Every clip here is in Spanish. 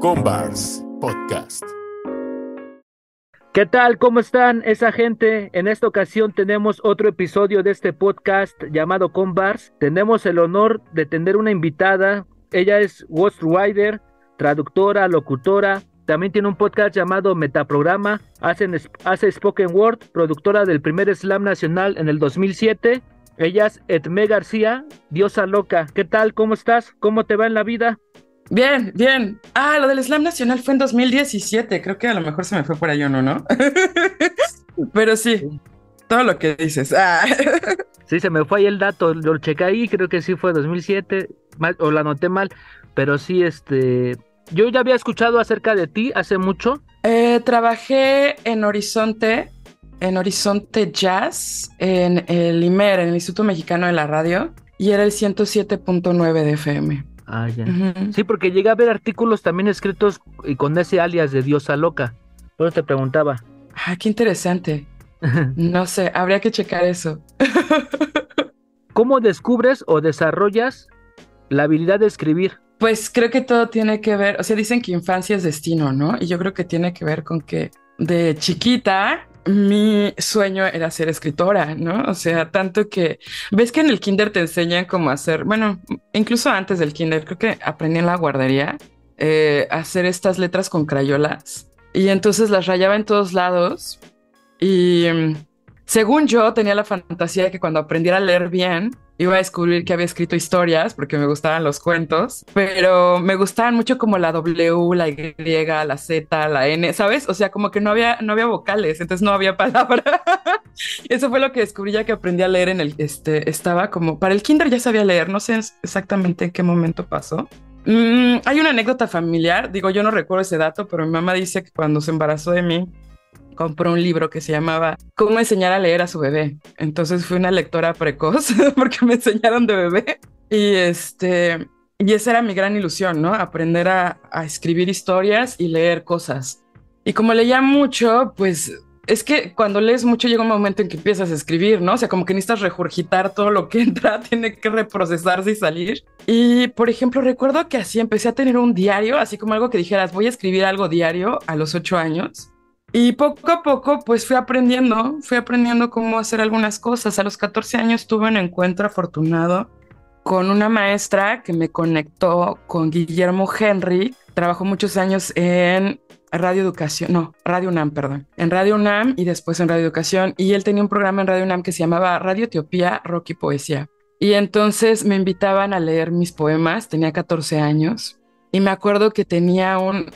Convars Podcast. ¿Qué tal? ¿Cómo están esa gente? En esta ocasión tenemos otro episodio de este podcast llamado Convars. Tenemos el honor de tener una invitada. Ella es ghostwriter, traductora, locutora. También tiene un podcast llamado Metaprograma. Hace Spoken Word, productora del primer slam nacional en el 2007. Ella es Edmeé García, Diosa Loca. ¿Qué tal? ¿Cómo estás? ¿Cómo te va en la vida? Bien, bien. Ah, lo del slam nacional fue en 2017. Creo que a lo mejor se me fue por ahí uno, ¿no? Pero sí, todo lo que dices. Ah. Sí, se me fue ahí el dato. Lo chequé ahí, creo que sí fue 2007. Mal, o la anoté mal. Pero sí, yo ya había escuchado acerca de ti hace mucho. Trabajé en Horizonte Jazz, en el IMER, en el Instituto Mexicano de la Radio. Y era el 107.9 de FM. Ah, ya. Uh-huh. Sí, porque llegué a ver artículos también escritos y con ese alias de Diosa Loca. Por eso te preguntaba. Ah, qué interesante. No sé, habría que checar eso. ¿Cómo descubres o desarrollas la habilidad de escribir? Pues creo que todo tiene que ver, o sea, dicen que infancia es destino, ¿no? Y yo creo que tiene que ver con que de chiquita mi sueño era ser escritora, ¿no? O sea, tanto que... ¿Ves que en el kinder te enseñan cómo hacer? Bueno, incluso antes del kinder, creo que aprendí en la guardería hacer estas letras con crayolas. Y entonces las rayaba en todos lados. Y según yo, tenía la fantasía de que cuando aprendiera a leer bien, iba a descubrir que había escrito historias, porque me gustaban los cuentos. Pero me gustaban mucho como la W, la Y, la Z, la N, ¿sabes? O sea, como que no había vocales, entonces no había palabra. Eso fue lo que descubrí ya que aprendí a leer en el... estaba como... Para el kinder ya sabía leer, no sé exactamente en qué momento pasó. Hay una anécdota familiar, digo, yo no recuerdo ese dato, pero mi mamá dice que cuando se embarazó de mí, compró un libro que se llamaba Cómo enseñar a leer a su bebé. Entonces fui una lectora precoz porque me enseñaron de bebé. Y esa era mi gran ilusión, ¿no? Aprender a escribir historias y leer cosas. Y como leía mucho, pues es que cuando lees mucho llega un momento en que empiezas a escribir, ¿no? O sea, como que necesitas regurgitar todo lo que entra, tiene que reprocesarse y salir. Y, por ejemplo, recuerdo que así empecé a tener un diario, así como algo que dijeras, voy a escribir algo diario a los 8 años. Y poco a poco, pues fui aprendiendo cómo hacer algunas cosas. A los 14 años tuve un encuentro afortunado con una maestra que me conectó con Guillermo Henry. Trabajó muchos años en Radio UNAM. En Radio UNAM y después en Radio Educación. Y él tenía un programa en Radio UNAM que se llamaba Radio Etiopía, Rocky Poesía. Y entonces me invitaban a leer mis poemas. Tenía 14 años. Y me acuerdo que tenía un...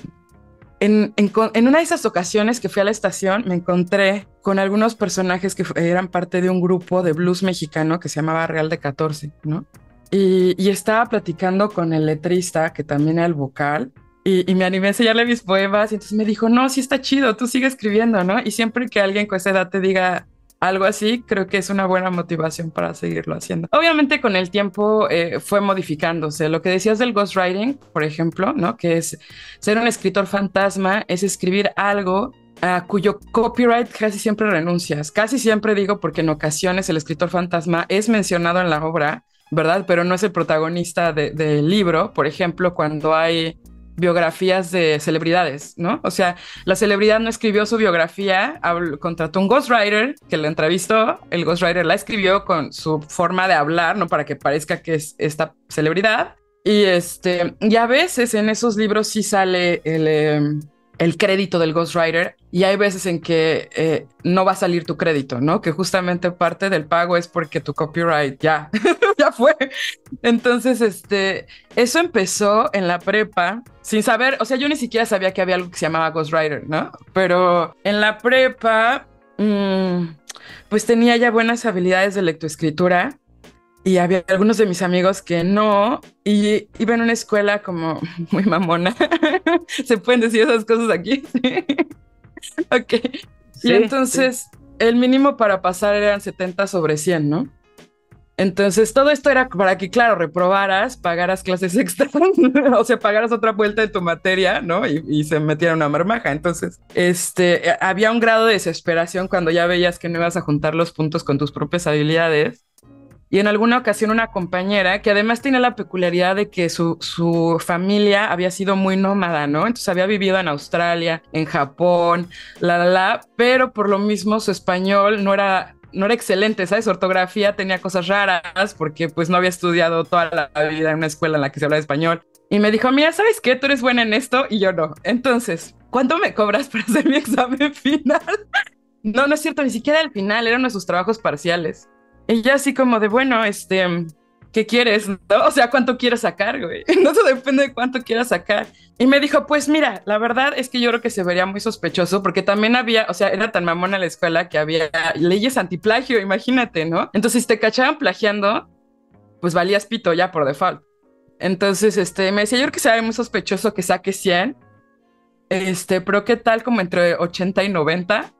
En una de esas ocasiones que fui a la estación, me encontré con algunos personajes que eran parte de un grupo de blues mexicano que se llamaba Real de 14, ¿no? Y estaba platicando con el letrista, que también era el vocal, y me animé a enseñarle mis poemas, y entonces me dijo, no, sí está chido, tú sigue escribiendo, ¿no? Y siempre que alguien con esa edad te diga algo así, creo que es una buena motivación para seguirlo haciendo. Obviamente con el tiempo fue modificándose. Lo que decías del ghostwriting, por ejemplo, ¿no? Que es ser un escritor fantasma, es escribir algo a cuyo copyright casi siempre renuncias. Casi siempre digo porque en ocasiones el escritor fantasma es mencionado en la obra, ¿verdad? Pero no es el protagonista del libro. Por ejemplo, cuando hay biografías de celebridades, ¿no? O sea, la celebridad no escribió su biografía, contrató un ghostwriter que la entrevistó, el ghostwriter la escribió con su forma de hablar, ¿no? Para que parezca que es esta celebridad. Y a veces en esos libros sí sale el crédito del ghostwriter y hay veces en que no va a salir tu crédito, ¿no? Que justamente parte del pago es porque tu copyright ya fue. Entonces, eso empezó en la prepa sin saber, o sea, yo ni siquiera sabía que había algo que se llamaba ghostwriter, ¿no? Pero en la prepa, pues tenía ya buenas habilidades de lectoescritura y había algunos de mis amigos que no, y iba en una escuela como muy mamona. ¿Se pueden decir esas cosas aquí? Sí. Ok. Sí, y entonces el mínimo para pasar eran 70 sobre 100, ¿no? Entonces, todo esto era para que, claro, reprobaras, pagaras clases extra, o sea, pagaras otra vuelta de tu materia, ¿no? Y se metiera una marmaja. Entonces, había un grado de desesperación cuando ya veías que no ibas a juntar los puntos con tus propias habilidades. y en alguna ocasión una compañera que además tenía la peculiaridad de que su familia había sido muy nómada, ¿no? Entonces había vivido en Australia, en Japón, pero por lo mismo su español no era excelente, ¿sabes? Su ortografía tenía cosas raras porque pues no había estudiado toda la vida en una escuela en la que se habla español. Y me dijo, mira, ¿sabes qué? Tú eres buena en esto y yo no. Entonces, ¿cuánto me cobras para hacer mi examen final? No, no es cierto, ni siquiera el final, eran nuestros trabajos parciales. Y yo así como de, bueno, ¿qué quieres? ¿No? O sea, ¿cuánto quieres sacar, güey? No, eso depende de cuánto quieras sacar. Y me dijo, pues mira, la verdad es que yo creo que se vería muy sospechoso porque también había, o sea, era tan mamona la escuela que había leyes antiplagio, imagínate, ¿no? Entonces, si te cachaban plagiando, pues valías pito ya por default. Entonces, me decía, yo creo que se vería muy sospechoso que saque 100, pero ¿qué tal como entre 80 y 90?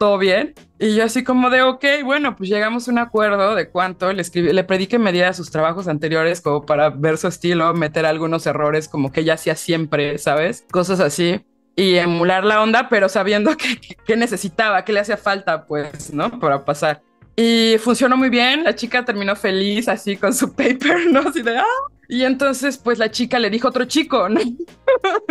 ¿Todo bien? Y yo así como de, ok, bueno, pues llegamos a un acuerdo de cuánto le pedí que me diera sus trabajos anteriores como para ver su estilo, meter algunos errores como que ella hacía siempre, ¿sabes? Cosas así, y emular la onda, pero sabiendo que necesitaba, que le hacía falta, pues, ¿no? Para pasar. Y funcionó muy bien, la chica terminó feliz así con su paper, ¿no? Así de, ¡ah! Y entonces, pues, la chica le dijo a otro chico, ¿no?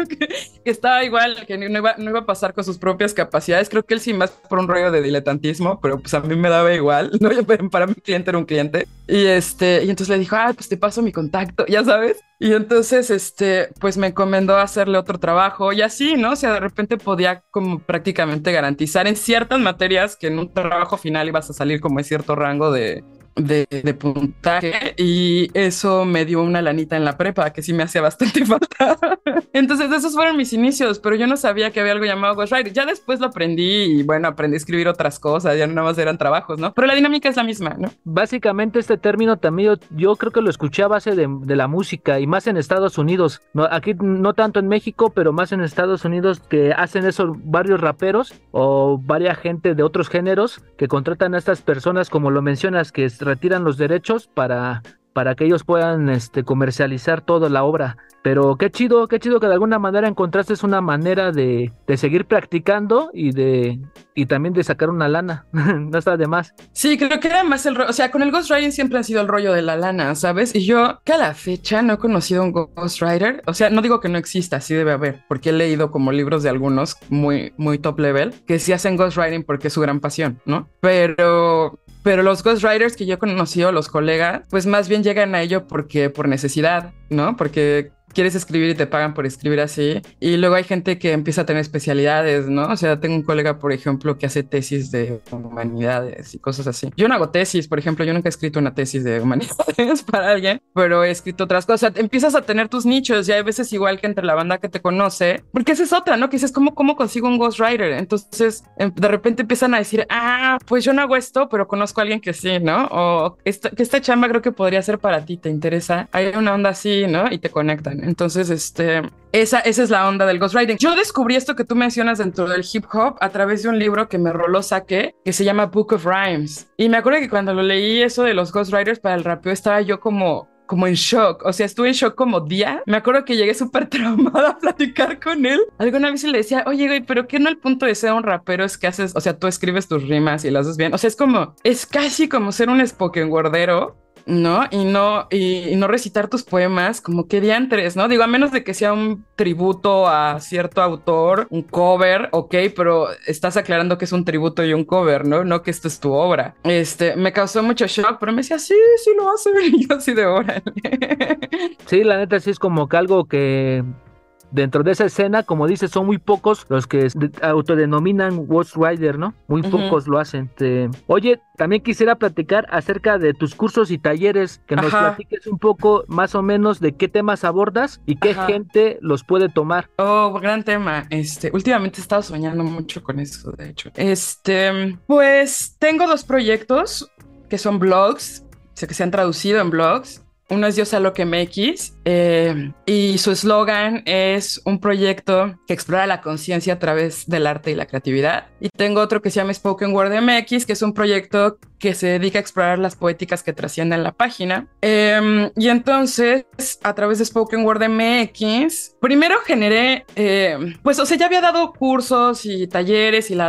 que estaba igual, que no iba a pasar con sus propias capacidades. Creo que él sí más por un rollo de diletantismo, pero pues a mí me daba igual, ¿no? Yo, para mi cliente era un cliente. Y entonces le dijo, pues te paso mi contacto, ya sabes. Y entonces, pues me encomendó hacerle otro trabajo y así, ¿no? O sea, de repente podía como prácticamente garantizar en ciertas materias que en un trabajo final ibas a salir como en cierto rango de puntaje, y eso me dio una lanita en la prepa que sí me hacía bastante falta. Entonces esos fueron mis inicios, pero yo no sabía que había algo llamado Ghostwriter. Ya después lo aprendí y bueno, aprendí a escribir otras cosas, ya no nada más eran trabajos, ¿no? Pero la dinámica es la misma, ¿no? Básicamente este término también yo creo que lo escuché a base de la música y más en Estados Unidos. No, aquí no tanto en México, pero más en Estados Unidos, que hacen eso varios raperos o varias gente de otros géneros que contratan a estas personas, como lo mencionas, que retiran los derechos para que ellos puedan comercializar toda la obra. Pero qué chido que de alguna manera encontraste una manera de seguir practicando y también de sacar una lana. No está de más. Sí, creo que era más el rollo. O sea, con el ghostwriting siempre han sido el rollo de la lana, ¿sabes? Y yo, que a la fecha no he conocido un ghostwriter. O sea, no digo que no exista, sí debe haber, porque he leído como libros de algunos muy, muy top level que sí hacen ghostwriting porque es su gran pasión, ¿no? Pero los ghostwriters que yo he conocido, los colegas, pues más bien llegan a ello porque por necesidad, ¿no? Porque quieres escribir y te pagan por escribir así. Y luego hay gente que empieza a tener especialidades, ¿no? O sea, tengo un colega, por ejemplo, que hace tesis de humanidades y cosas así. Yo no hago tesis, por ejemplo, yo nunca he escrito una tesis de humanidades para alguien, pero he escrito otras cosas. O sea, empiezas a tener tus nichos y hay veces igual que entre la banda que te conoce, porque esa es otra, ¿no? Que dices, ¿cómo consigo un ghostwriter? Entonces, de repente empiezan a decir, pues yo no hago esto, pero conozco a alguien que sí, ¿no? O que esta chamba creo que podría ser para ti, ¿te interesa? Hay una onda así, ¿no? Y te conectan. Entonces, esa es la onda del ghostwriting. Yo descubrí esto que tú mencionas dentro del hip hop a través de un libro que me roló saqué, que se llama Book of Rhymes. Y me acuerdo que cuando lo leí, eso de los ghostwriters para el rapeo, estaba yo como en shock. O sea, estuve en shock como día. Me acuerdo que llegué súper traumada a platicar con él. Alguna vez le decía, oye, güey, pero ¿qué no el punto de ser un rapero es que haces, o sea, tú escribes tus rimas y las haces bien? O sea, es casi como ser un spoken wordero, ¿no? Y no recitar tus poemas como que diantres, ¿no? Digo, a menos de que sea un tributo a cierto autor, un cover, ok, pero estás aclarando que es un tributo y un cover, ¿no? No que esto es tu obra. Me causó mucho shock, pero me decía, sí, sí lo hace, y yo así de órale. Sí, la neta sí es como que algo que dentro de esa escena, como dices, son muy pocos los que autodenominan ghostwriter, ¿no? Muy pocos lo hacen. Oye, también quisiera platicar acerca de tus cursos y talleres, que nos platiques un poco más o menos de qué temas abordas y qué gente los puede tomar. Oh, gran tema. Últimamente he estado soñando mucho con eso, de hecho. Pues tengo dos proyectos que son blogs, que se han traducido en blogs. Uno es Diosa Loca MX, Y su eslogan es un proyecto que explora la conciencia a través del arte y la creatividad. Y tengo otro que se llama Spoken Word MX, que es un proyecto que se dedica a explorar las poéticas que trascienden la página. Y entonces, a través de Spoken Word MX, primero generé, pues, o sea, ya había dado cursos y talleres y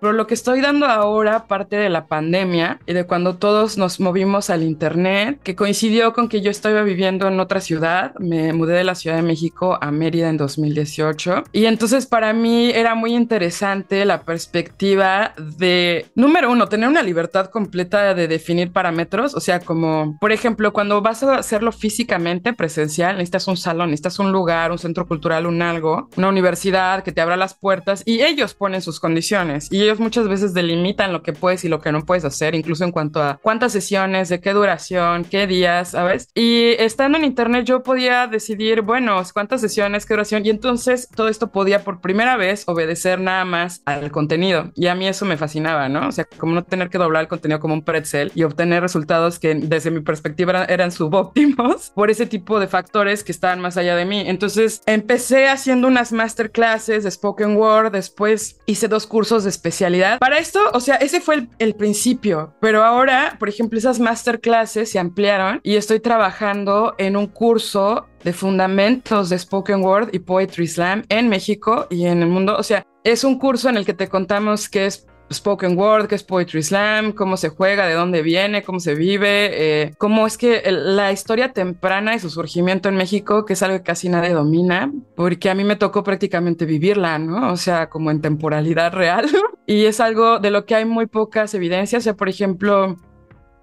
pero lo que estoy dando ahora parte de la pandemia y de cuando todos nos movimos al internet, que coincidió con que yo estaba viviendo en otra ciudad. Me mudé de la Ciudad de México a Mérida en 2018 y entonces para mí era muy interesante la perspectiva de, número uno, tener una libertad completa de definir parámetros, o sea, como por ejemplo cuando vas a hacerlo físicamente presencial, necesitas un salón, necesitas un lugar, un centro cultural, un algo, una universidad que te abra las puertas y ellos ponen sus condiciones y ellos muchas veces delimitan lo que puedes y lo que no puedes hacer, incluso en cuanto a cuántas sesiones, de qué duración, qué días, ¿sabes? Y estando en internet yo podía decidir, bueno, cuántas sesiones, qué duración, y entonces todo esto podía por primera vez obedecer nada más al contenido, y a mí eso me fascinaba, ¿no? O sea, como no tener que doblar el contenido como un pretzel y obtener resultados que desde mi perspectiva eran subóptimos por ese tipo de factores que estaban más allá de mí. Entonces empecé haciendo unas masterclasses de spoken word, después hice dos cursos de especialidad. Para esto, o sea, ese fue el principio, pero ahora, por ejemplo, esas masterclasses se ampliaron y estoy trabajando en un curso de fundamentos de Spoken Word y Poetry Slam en México y en el mundo. O sea, es un curso en el que te contamos qué es Spoken Word, qué es Poetry Slam, cómo se juega, de dónde viene, cómo se vive, cómo es que la historia temprana y su surgimiento en México, que es algo que casi nadie domina, porque a mí me tocó prácticamente vivirla, ¿no? O sea, como en temporalidad real. Y es algo de lo que hay muy pocas evidencias. O sea, por ejemplo,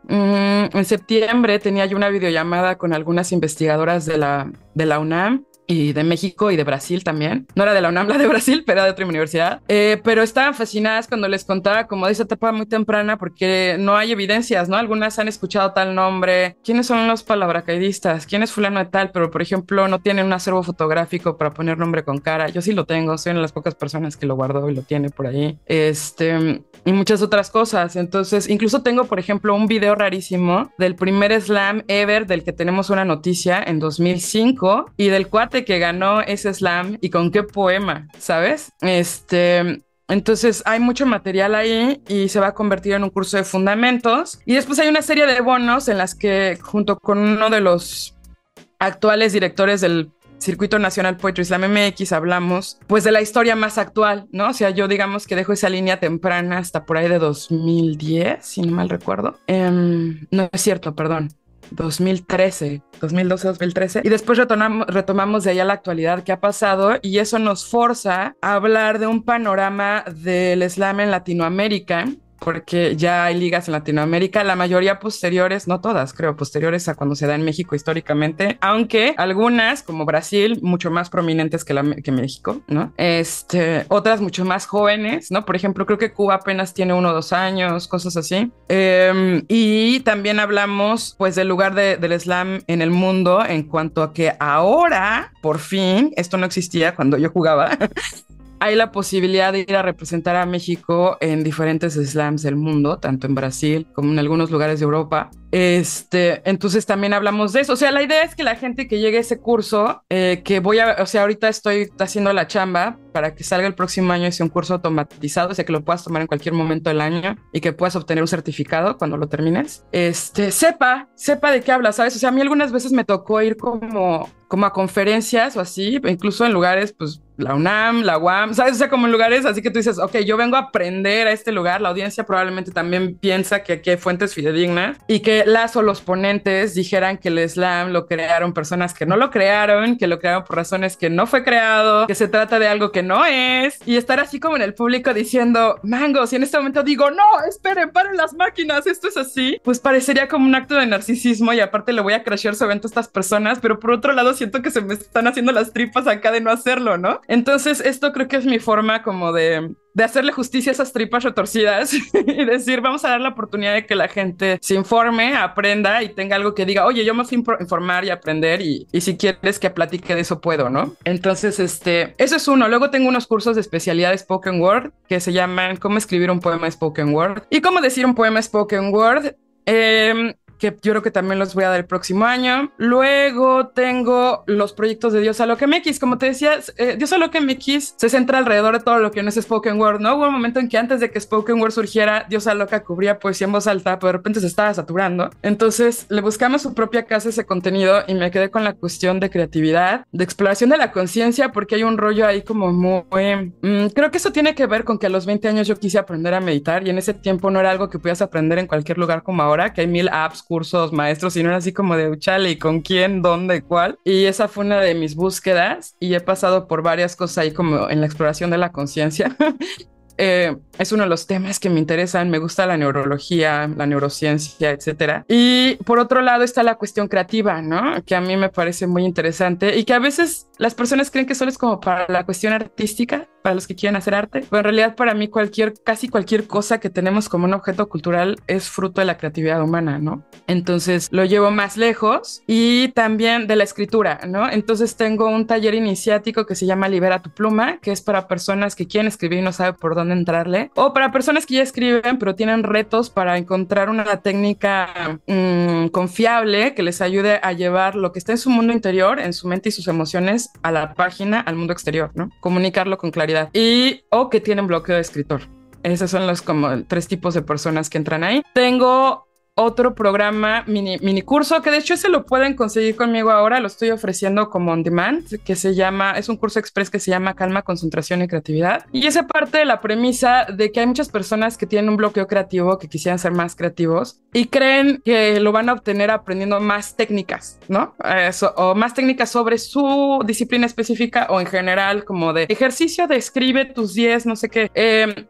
en septiembre tenía yo una videollamada con algunas investigadoras de la UNAM y de México y de Brasil también. No era de la UNAM, la de Brasil, pero era de otra universidad. Pero estaban fascinadas cuando les contaba como de esa etapa muy temprana porque no hay evidencias, ¿no? Algunas han escuchado tal nombre. ¿Quiénes son los palabracaidistas? ¿Quién es fulano de tal? Pero, por ejemplo, no tienen un acervo fotográfico para poner nombre con cara. Yo sí lo tengo. Soy una de las pocas personas que lo guardó y lo tiene por ahí. Y muchas otras cosas. Entonces, incluso tengo, por ejemplo, un video rarísimo del primer slam ever del que tenemos una noticia en 2005 y del cuate que ganó ese slam y con qué poema, ¿sabes? Entonces hay mucho material ahí y se va a convertir en un curso de fundamentos. Y después hay una serie de bonos en las que, junto con uno de los actuales directores del Circuito Nacional Poetry Slam MX, hablamos pues de la historia más actual, ¿no? O sea, yo digamos que dejo esa línea temprana hasta por ahí de 2010, si no mal recuerdo. No es cierto, perdón. 2013, 2012, 2013. Y después retomamos de allá la actualidad que ha pasado y eso nos forza a hablar de un panorama del slam en Latinoamérica, porque ya hay ligas en Latinoamérica, la mayoría posteriores, no todas, creo, posteriores a cuando se da en México históricamente, aunque algunas, como Brasil, mucho más prominentes que México, ¿no? Otras mucho más jóvenes, ¿no? Por ejemplo, creo que Cuba apenas tiene 1 o 2 años, cosas así. Y también hablamos, pues, del lugar del slam en el mundo en cuanto a que ahora, por fin, esto no existía cuando yo jugaba, hay la posibilidad de ir a representar a México en diferentes slams del mundo, tanto en Brasil como en algunos lugares de Europa. Entonces también hablamos de eso. O sea, la idea es que la gente que llegue a ese curso, que voy a, o sea, ahorita estoy haciendo la chamba para que salga el próximo año y sea un curso automatizado, o sea, que lo puedas tomar en cualquier momento del año y que puedas obtener un certificado cuando lo termines. Sepa de qué habla, ¿sabes? O sea, a mí algunas veces me tocó ir como a conferencias o así, incluso en lugares, pues, la UNAM, la UAM, ¿sabes? O sea, como en lugares así que tú dices, ok, yo vengo a aprender a este lugar. La audiencia probablemente también piensa que aquí hay fuentes fidedignas y que las o los ponentes dijeran que el slam lo crearon personas que no lo crearon, que lo crearon por razones que no fue creado, que se trata de algo que no es, y estar así como en el público diciendo, mangos, y en este momento digo, no, esperen, paren las máquinas, esto es así, pues parecería como un acto de narcisismo y aparte le voy a crashear su evento a estas personas, pero por otro lado siento que se me están haciendo las tripas acá de no hacerlo, ¿no? Entonces esto creo que es mi forma como de hacerle justicia a esas tripas retorcidas y decir, vamos a dar la oportunidad de que la gente se informe, aprenda y tenga algo que diga, oye, yo me fui a informar y aprender y si quieres que platique de eso puedo, ¿no? Entonces, eso es uno. Luego tengo unos cursos de especialidad de Spoken Word que se llaman Cómo escribir un poema Spoken Word y Cómo decir un poema Spoken Word. que yo creo que también los voy a dar el próximo año. Luego tengo los proyectos de Diosa Loca MX. Como te decía, Diosa Loca MX se centra alrededor de todo lo que no es Spoken Word, ¿no? Hubo un momento en que antes de que Spoken Word surgiera, Diosa Loca cubría poesía en voz alta, pero de repente se estaba saturando. Entonces le buscamos su propia casa ese contenido y me quedé con la cuestión de creatividad, de exploración de la conciencia, porque hay un rollo ahí como muy... creo que eso tiene que ver con que a los 20 años yo quise aprender a meditar y en ese tiempo no era algo que pudieras aprender en cualquier lugar como ahora, que hay 1000 apps, cursos, maestros, y no era así como de uchale, ¿con quién, dónde, cuál? Y esa fue una de mis búsquedas y he pasado por varias cosas ahí como en la exploración de la conciencia. Es uno de los temas que me interesan, me gusta la neurología, la neurociencia, etcétera. Y por otro lado está la cuestión creativa, ¿no? Que a mí me parece muy interesante y que a veces las personas creen que solo es como para la cuestión artística, para los que quieren hacer arte. Pero en realidad para mí casi cualquier cosa que tenemos como un objeto cultural es fruto de la creatividad humana, ¿no? Entonces lo llevo más lejos y también de la escritura, ¿no? Entonces tengo un taller iniciático que se llama Libera tu pluma, que es para personas que quieren escribir y no saben por dónde entrarle, o para personas que ya escriben pero tienen retos para encontrar una técnica confiable que les ayude a llevar lo que está en su mundo interior, en su mente y sus emociones a la página, al mundo exterior, ¿no? Comunicarlo con claridad y o que tienen bloqueo de escritor. Esos son los como tres tipos de personas que entran ahí. Tengo otro programa, mini curso, que de hecho ese lo pueden conseguir conmigo ahora, lo estoy ofreciendo como on demand, que se llama, es un curso express que se llama Calma, Concentración y Creatividad. Y esa parte de la premisa de que hay muchas personas que tienen un bloqueo creativo, que quisieran ser más creativos y creen que lo van a obtener aprendiendo más técnicas, ¿no? O más técnicas sobre su disciplina específica o en general como de ejercicio de escribe tus 10, no sé qué.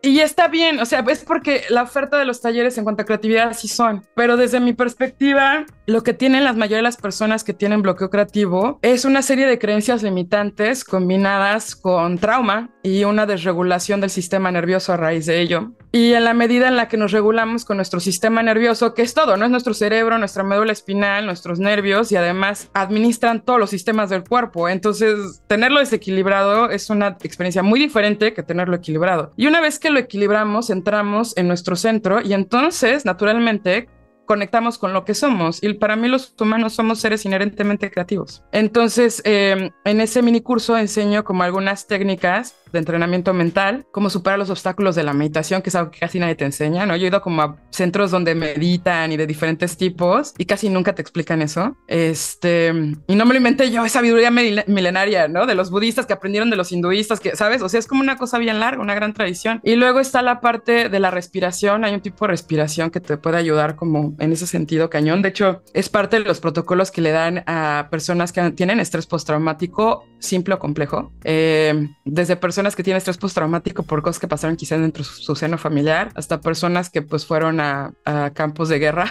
Y está bien, o sea, es porque la oferta de los talleres en cuanto a creatividad sí son. Pero desde mi perspectiva, lo que tienen la mayoría de las personas que tienen bloqueo creativo es una serie de creencias limitantes combinadas con trauma y una desregulación del sistema nervioso a raíz de ello. Y en la medida en la que nos regulamos con nuestro sistema nervioso, que es todo, ¿no? Es nuestro cerebro, nuestra médula espinal, nuestros nervios y además administran todos los sistemas del cuerpo. Entonces, tenerlo desequilibrado es una experiencia muy diferente que tenerlo equilibrado. Y una vez que lo equilibramos, entramos en nuestro centro y entonces, naturalmente, conectamos con lo que somos y para mí los humanos somos seres inherentemente creativos. Entonces, en ese mini curso enseño como algunas técnicas de entrenamiento mental, como superar los obstáculos de la meditación, que es algo que casi nadie te enseña, ¿no? Yo he ido como a centros donde meditan y de diferentes tipos y casi nunca te explican eso. Y no me lo inventé yo, es sabiduría milenaria, ¿no? De los budistas que aprendieron de los hinduistas, que, ¿sabes? O sea, es como una cosa bien larga, una gran tradición. Y luego está la parte de la respiración. Hay un tipo de respiración que te puede ayudar como en ese sentido cañón. De hecho, es parte de los protocolos que le dan a personas que tienen estrés postraumático simple o complejo. Desde personas que tienen estrés postraumático por cosas que pasaron quizás dentro de su seno familiar, hasta personas que pues fueron a campos de guerra,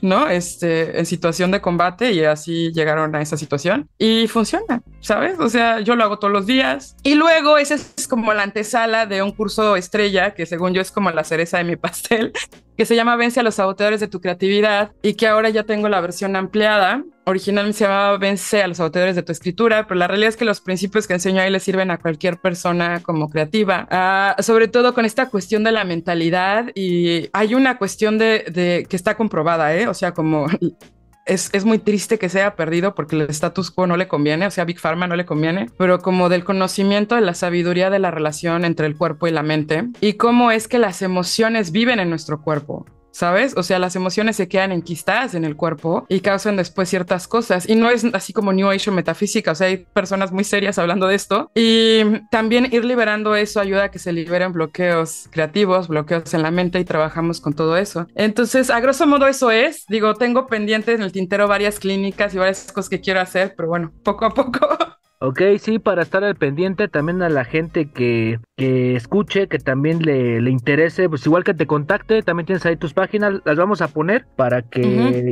¿no? En situación de combate y así llegaron a esa situación. Y funciona, ¿sabes? O sea, yo lo hago todos los días. Y luego esa es como la antesala de un curso estrella que según yo es como la cereza de mi pastel, que se llama Vence a los saboteadores de tu creatividad y que ahora ya tengo la versión ampliada. Originalmente se llamaba Vence a los saboteadores de tu escritura, pero la realidad es que los principios que enseño ahí le sirven a cualquier persona como creativa, sobre todo con esta cuestión de la mentalidad. Y hay una cuestión de que está comprobada, o sea, como... Es muy triste que sea perdido porque el status quo no le conviene, o sea, Big Pharma no le conviene, pero como del conocimiento de la sabiduría de la relación entre el cuerpo y la mente y cómo es que las emociones viven en nuestro cuerpo. ¿Sabes? O sea, las emociones se quedan enquistadas en el cuerpo y causan después ciertas cosas. Y no es así como New Age o metafísica. O sea, hay personas muy serias hablando de esto. Y también ir liberando eso ayuda a que se liberen bloqueos creativos, bloqueos en la mente y trabajamos con todo eso. Entonces, a grosso modo eso es. Digo, tengo pendientes en el tintero varias clínicas y varias cosas que quiero hacer, pero bueno, poco a poco... Ok, sí, para estar al pendiente también a la gente que escuche, que también le interese, pues igual que te contacte, también tienes ahí tus páginas, las vamos a poner para que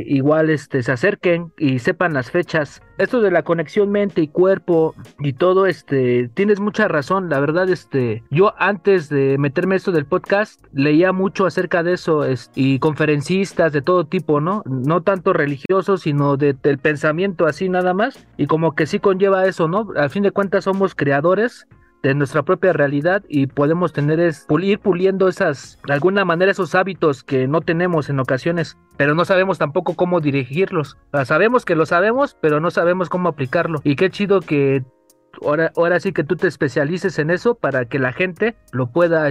igual se acerquen y sepan las fechas. Esto de la conexión mente y cuerpo y todo, tienes mucha razón, la verdad, yo antes de meterme esto del podcast, leía mucho acerca de eso, y conferencistas de todo tipo, ¿no? No tanto religiosos, sino del pensamiento así nada más, y como que sí conlleva eso, ¿no? Al fin de cuentas somos creadores de nuestra propia realidad, y podemos tener es ir puliendo esas, de alguna manera, esos hábitos que no tenemos en ocasiones, pero no sabemos tampoco cómo dirigirlos. O sea, sabemos que lo sabemos, pero no sabemos cómo aplicarlo. Y qué chido que ahora sí que tú te especialices en eso para que la gente lo pueda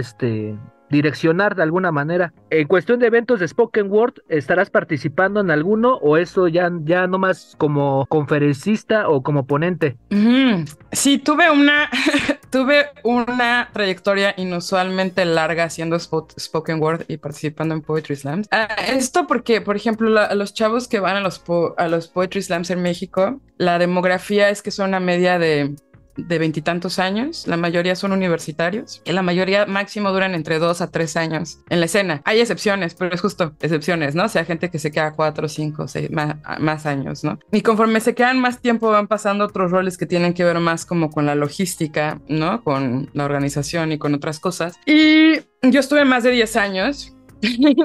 direccionar de alguna manera. En cuestión de eventos de Spoken Word, ¿estarás participando en alguno o eso ya nomás como conferencista o como ponente? Sí, tuve una trayectoria inusualmente larga haciendo Spoken Word y participando en Poetry Slams. Esto porque, por ejemplo, los chavos que van a los Poetry Slams en México, la demografía es que son una media de veintitantos años, la mayoría son universitarios y la mayoría máximo duran entre 2 a 3 años en la escena. Hay excepciones, pero es justo excepciones, ¿no? O sea, gente que se queda 4, 5, 6 más años, ¿no? Y conforme se quedan más tiempo van pasando otros roles que tienen que ver más como con la logística, ¿no? Con la organización y con otras cosas. Y yo estuve más de 10 años.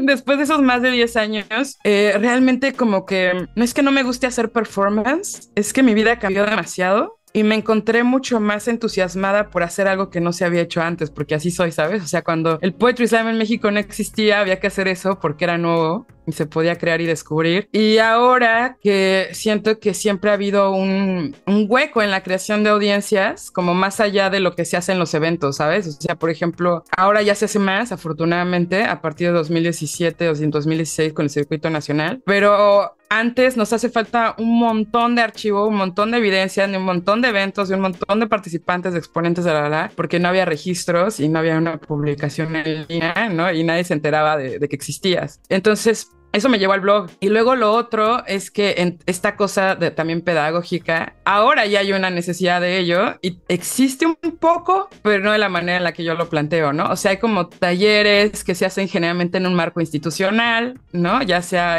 Después de esos más de 10 años, realmente como que no es que no me guste hacer performance, es que mi vida cambió demasiado. Y me encontré mucho más entusiasmada por hacer algo que no se había hecho antes, porque así soy, ¿sabes? O sea, cuando el Poetry Slam en México no existía, había que hacer eso porque era nuevo y se podía crear y descubrir. Y ahora que siento que siempre ha habido un hueco en la creación de audiencias, como más allá de lo que se hace en los eventos, ¿sabes? O sea, por ejemplo, ahora ya se hace más, afortunadamente, a partir de 2017 o 2016 con el circuito nacional, pero antes nos hace falta un montón de archivo, un montón de evidencia, de un montón de eventos, de un montón de participantes, de exponentes, de la verdad, porque no había registros y no había una publicación en línea, ¿no? Y nadie se enteraba de que existías. Entonces, eso me llevó al blog. Y luego lo otro es que en esta cosa también pedagógica, ahora ya hay una necesidad de ello y existe un poco, pero no de la manera en la que yo lo planteo, ¿no? O sea, hay como talleres que se hacen generalmente en un marco institucional, ¿no? Ya sea,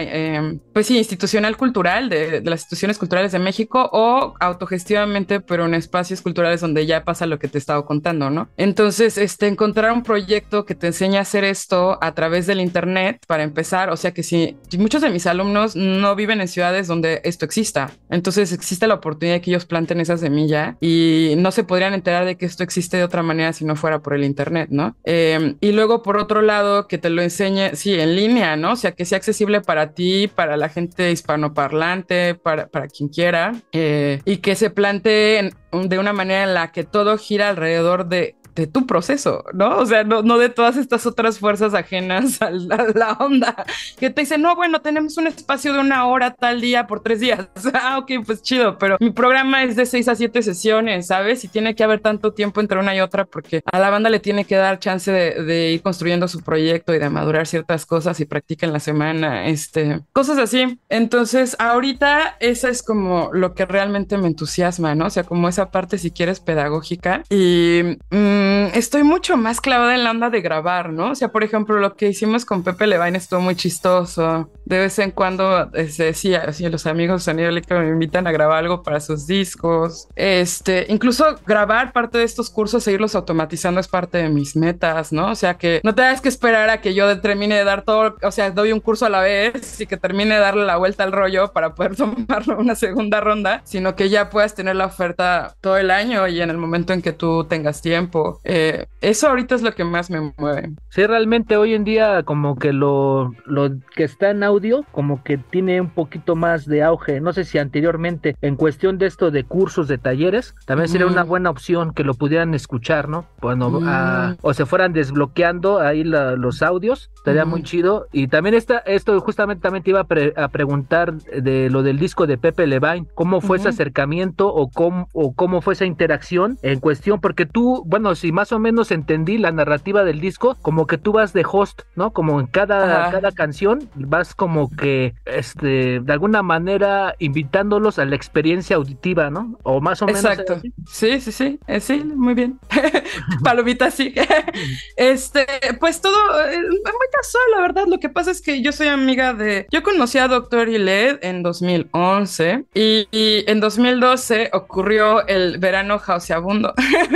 pues sí, institucional cultural, de las instituciones culturales de México, o autogestivamente, pero en espacios culturales donde ya pasa lo que te he estado contando, ¿no? Entonces, encontrar un proyecto que te enseñe a hacer esto a través del internet para empezar, o sea que sí, muchos de mis alumnos no viven en ciudades donde esto exista. Entonces existe la oportunidad de que ellos planten esa semilla y no se podrían enterar de que esto existe de otra manera si no fuera por el internet, ¿no? Y luego, por otro lado, que te lo enseñe, sí, en línea, ¿no? O sea, que sea accesible para ti, para la gente hispanoparlante, para quien quiera, y que se plantee de una manera en la que todo gira alrededor de tu proceso, ¿no? O sea, no de todas estas otras fuerzas ajenas a la onda que te dicen, no, bueno, tenemos un espacio de 1 hora tal día por 3 días. Ah, ok, pues chido, pero mi programa es de 6 a 7 sesiones, ¿sabes? Y tiene que haber tanto tiempo entre una y otra porque a la banda le tiene que dar chance de ir construyendo su proyecto y de madurar ciertas cosas y practica en la semana, cosas así. Entonces, ahorita esa es como lo que realmente me entusiasma, ¿no? O sea, como esa parte, si quieres, pedagógica. Y estoy mucho más clavada en la onda de grabar, ¿no? O sea, por ejemplo, lo que hicimos con Pepe Levine estuvo muy chistoso. De vez en cuando, sí, los amigos de Sonido Eléctrico me invitan a grabar algo para sus discos. Incluso grabar parte de estos cursos e irlos automatizando es parte de mis metas, ¿no? O sea, que no tengas que esperar a que yo termine de dar todo, o sea, doy un curso a la vez y que termine de darle la vuelta al rollo para poder tomarlo una segunda ronda, sino que ya puedas tener la oferta todo el año y en el momento en que tú tengas tiempo. Eso ahorita es lo que más me mueve. Sí, realmente hoy en día como que lo que está en audio como que tiene un poquito más de auge. No sé si anteriormente en cuestión de esto de cursos, de talleres, también sería una buena opción que lo pudieran escuchar, ¿no? Bueno, o se fueran desbloqueando ahí los audios, estaría muy chido. Y también esto justamente también te iba a preguntar de lo del disco de Pepe Levine, ¿cómo fue ese acercamiento o cómo fue esa interacción en cuestión? Porque tú, bueno, si más o menos entendí la narrativa del disco, como que tú vas de host, ¿no? Como en cada canción vas como que de alguna manera invitándolos a la experiencia auditiva, ¿no? O más o menos. Exacto. Sí. Sí, muy bien. Palomita, sí. Pues todo muy casual, la verdad. Lo que pasa es que yo soy amiga yo conocí a Doctor Iled en 2011 y en 2012 ocurrió el Verano Hauseabundo.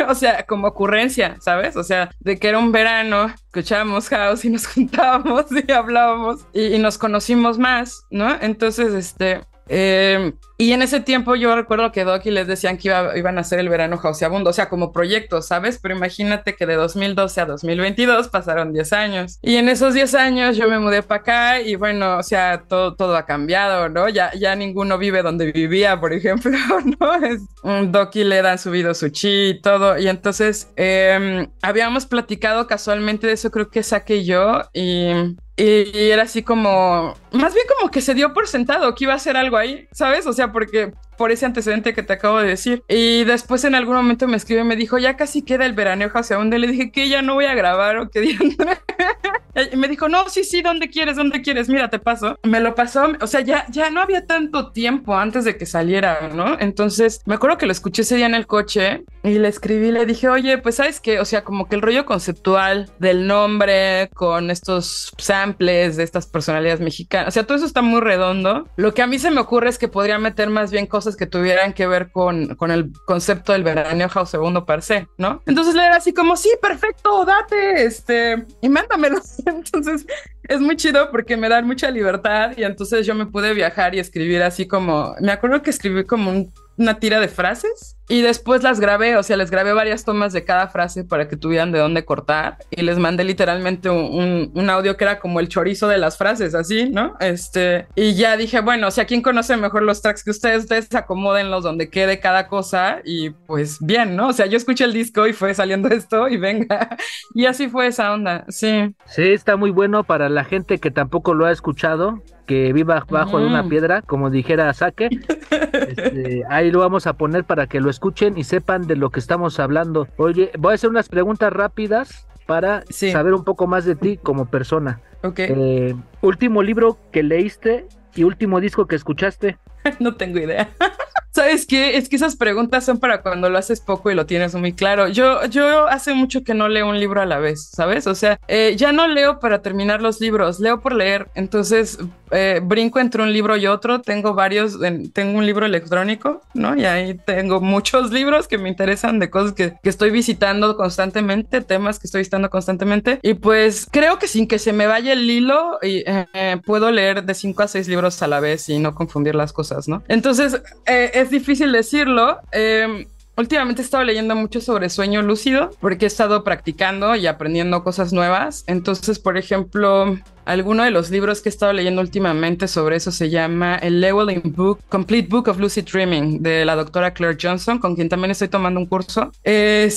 O sea, como ocurrencia, ¿sabes? O sea, de que era un verano, escuchábamos house y nos juntábamos y hablábamos y nos conocimos más, ¿no? Entonces, Y en ese tiempo yo recuerdo que Doc y les decían que iban a hacer el verano hauseabundo, o sea, como proyecto, ¿sabes? Pero imagínate que de 2012 a 2022 pasaron 10 años. Y en esos 10 años yo me mudé para acá y bueno, o sea, todo ha cambiado, ¿no? Ya ninguno vive donde vivía, por ejemplo, ¿no? Doc y Led han subido su chi y todo. Y entonces habíamos platicado casualmente de eso, creo que Saque y yo, y era así como, más bien como que se dio por sentado que iba a hacer algo ahí, ¿sabes? O sea, porque por ese antecedente que te acabo de decir. Y después en algún momento me escribió y me dijo, ya casi queda el verano hauseabundo. Le dije, ¿qué? ¿Ya no voy a grabar o qué? Y me dijo, no, sí, ¿dónde quieres? Mira, te paso. Me lo pasó, o sea, ya no había tanto tiempo antes de que saliera, ¿no? Entonces, me acuerdo que lo escuché ese día en el coche y le escribí, le dije, oye, pues, ¿sabes qué? O sea, como que el rollo conceptual del nombre con estos samples de estas personalidades mexicanas, o sea, todo eso está muy redondo. Lo que a mí se me ocurre es que podría meter más bien cosas que tuvieran que ver con el concepto del verano hauseabundo per se, ¿no? Entonces le era así como, sí, perfecto, date, y mándamelo. Entonces es muy chido porque me dan mucha libertad y entonces yo me pude viajar y escribir así como, me acuerdo que escribí como una tira de frases y después las grabé, o sea, les grabé varias tomas de cada frase para que tuvieran de dónde cortar y les mandé literalmente un audio que era como el chorizo de las frases, así, ¿no? Y ya dije, bueno, o sea, ¿quién conoce mejor los tracks que ustedes acomódenlos donde quede cada cosa? Y pues bien, ¿no? O sea, yo escuché el disco y fue saliendo esto y venga. Y así fue esa onda, sí. Sí, está muy bueno para la gente que tampoco lo ha escuchado, que viva bajo de una piedra, como dijera Saque. Ahí lo vamos a poner para que lo escuchen y sepan de lo que estamos hablando. Oye, voy a hacer unas preguntas rápidas para saber un poco más de ti como persona. Okay. Último libro que leíste y último disco que escuchaste. No tengo idea. ¿Sabes qué? Es que esas preguntas son para cuando lo haces poco y lo tienes muy claro. Yo hace mucho que no leo un libro a la vez, ¿sabes? O sea, ya no leo para terminar los libros, leo por leer. Entonces, brinco entre un libro y otro. Tengo varios, tengo un libro electrónico, ¿no? Y ahí tengo muchos libros que me interesan de cosas que estoy visitando constantemente, temas que estoy visitando constantemente. Y pues creo que sin que se me vaya el hilo, puedo leer de 5 a 6 libros a la vez y no confundir las cosas, ¿no? Entonces, es difícil decirlo. Últimamente he estado leyendo mucho sobre sueño lúcido porque he estado practicando y aprendiendo cosas nuevas. Entonces, por ejemplo, alguno de los libros que he estado leyendo últimamente sobre eso se llama The Leveling Book, Complete Book of Lucid Dreaming, de la doctora Claire Johnson, con quien también estoy tomando un curso. He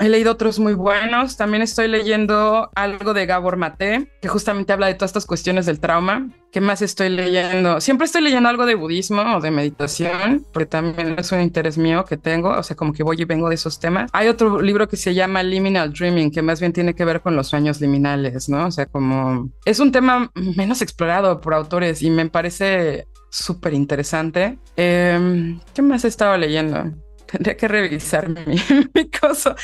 leído otros muy buenos. También estoy leyendo algo de Gabor Mate, que justamente habla de todas estas cuestiones del trauma. ¿Qué más estoy leyendo? Siempre estoy leyendo algo de budismo o de meditación, porque también es un interés mío que tengo, o sea, como que voy y vengo de esos temas. Hay otro libro que se llama Liminal Dreaming, que más bien tiene que ver con los sueños liminales, ¿no? O sea, como es un tema menos explorado por autores y me parece súper interesante. ¿Qué más he estado leyendo? Tendría que revisar mi cosa.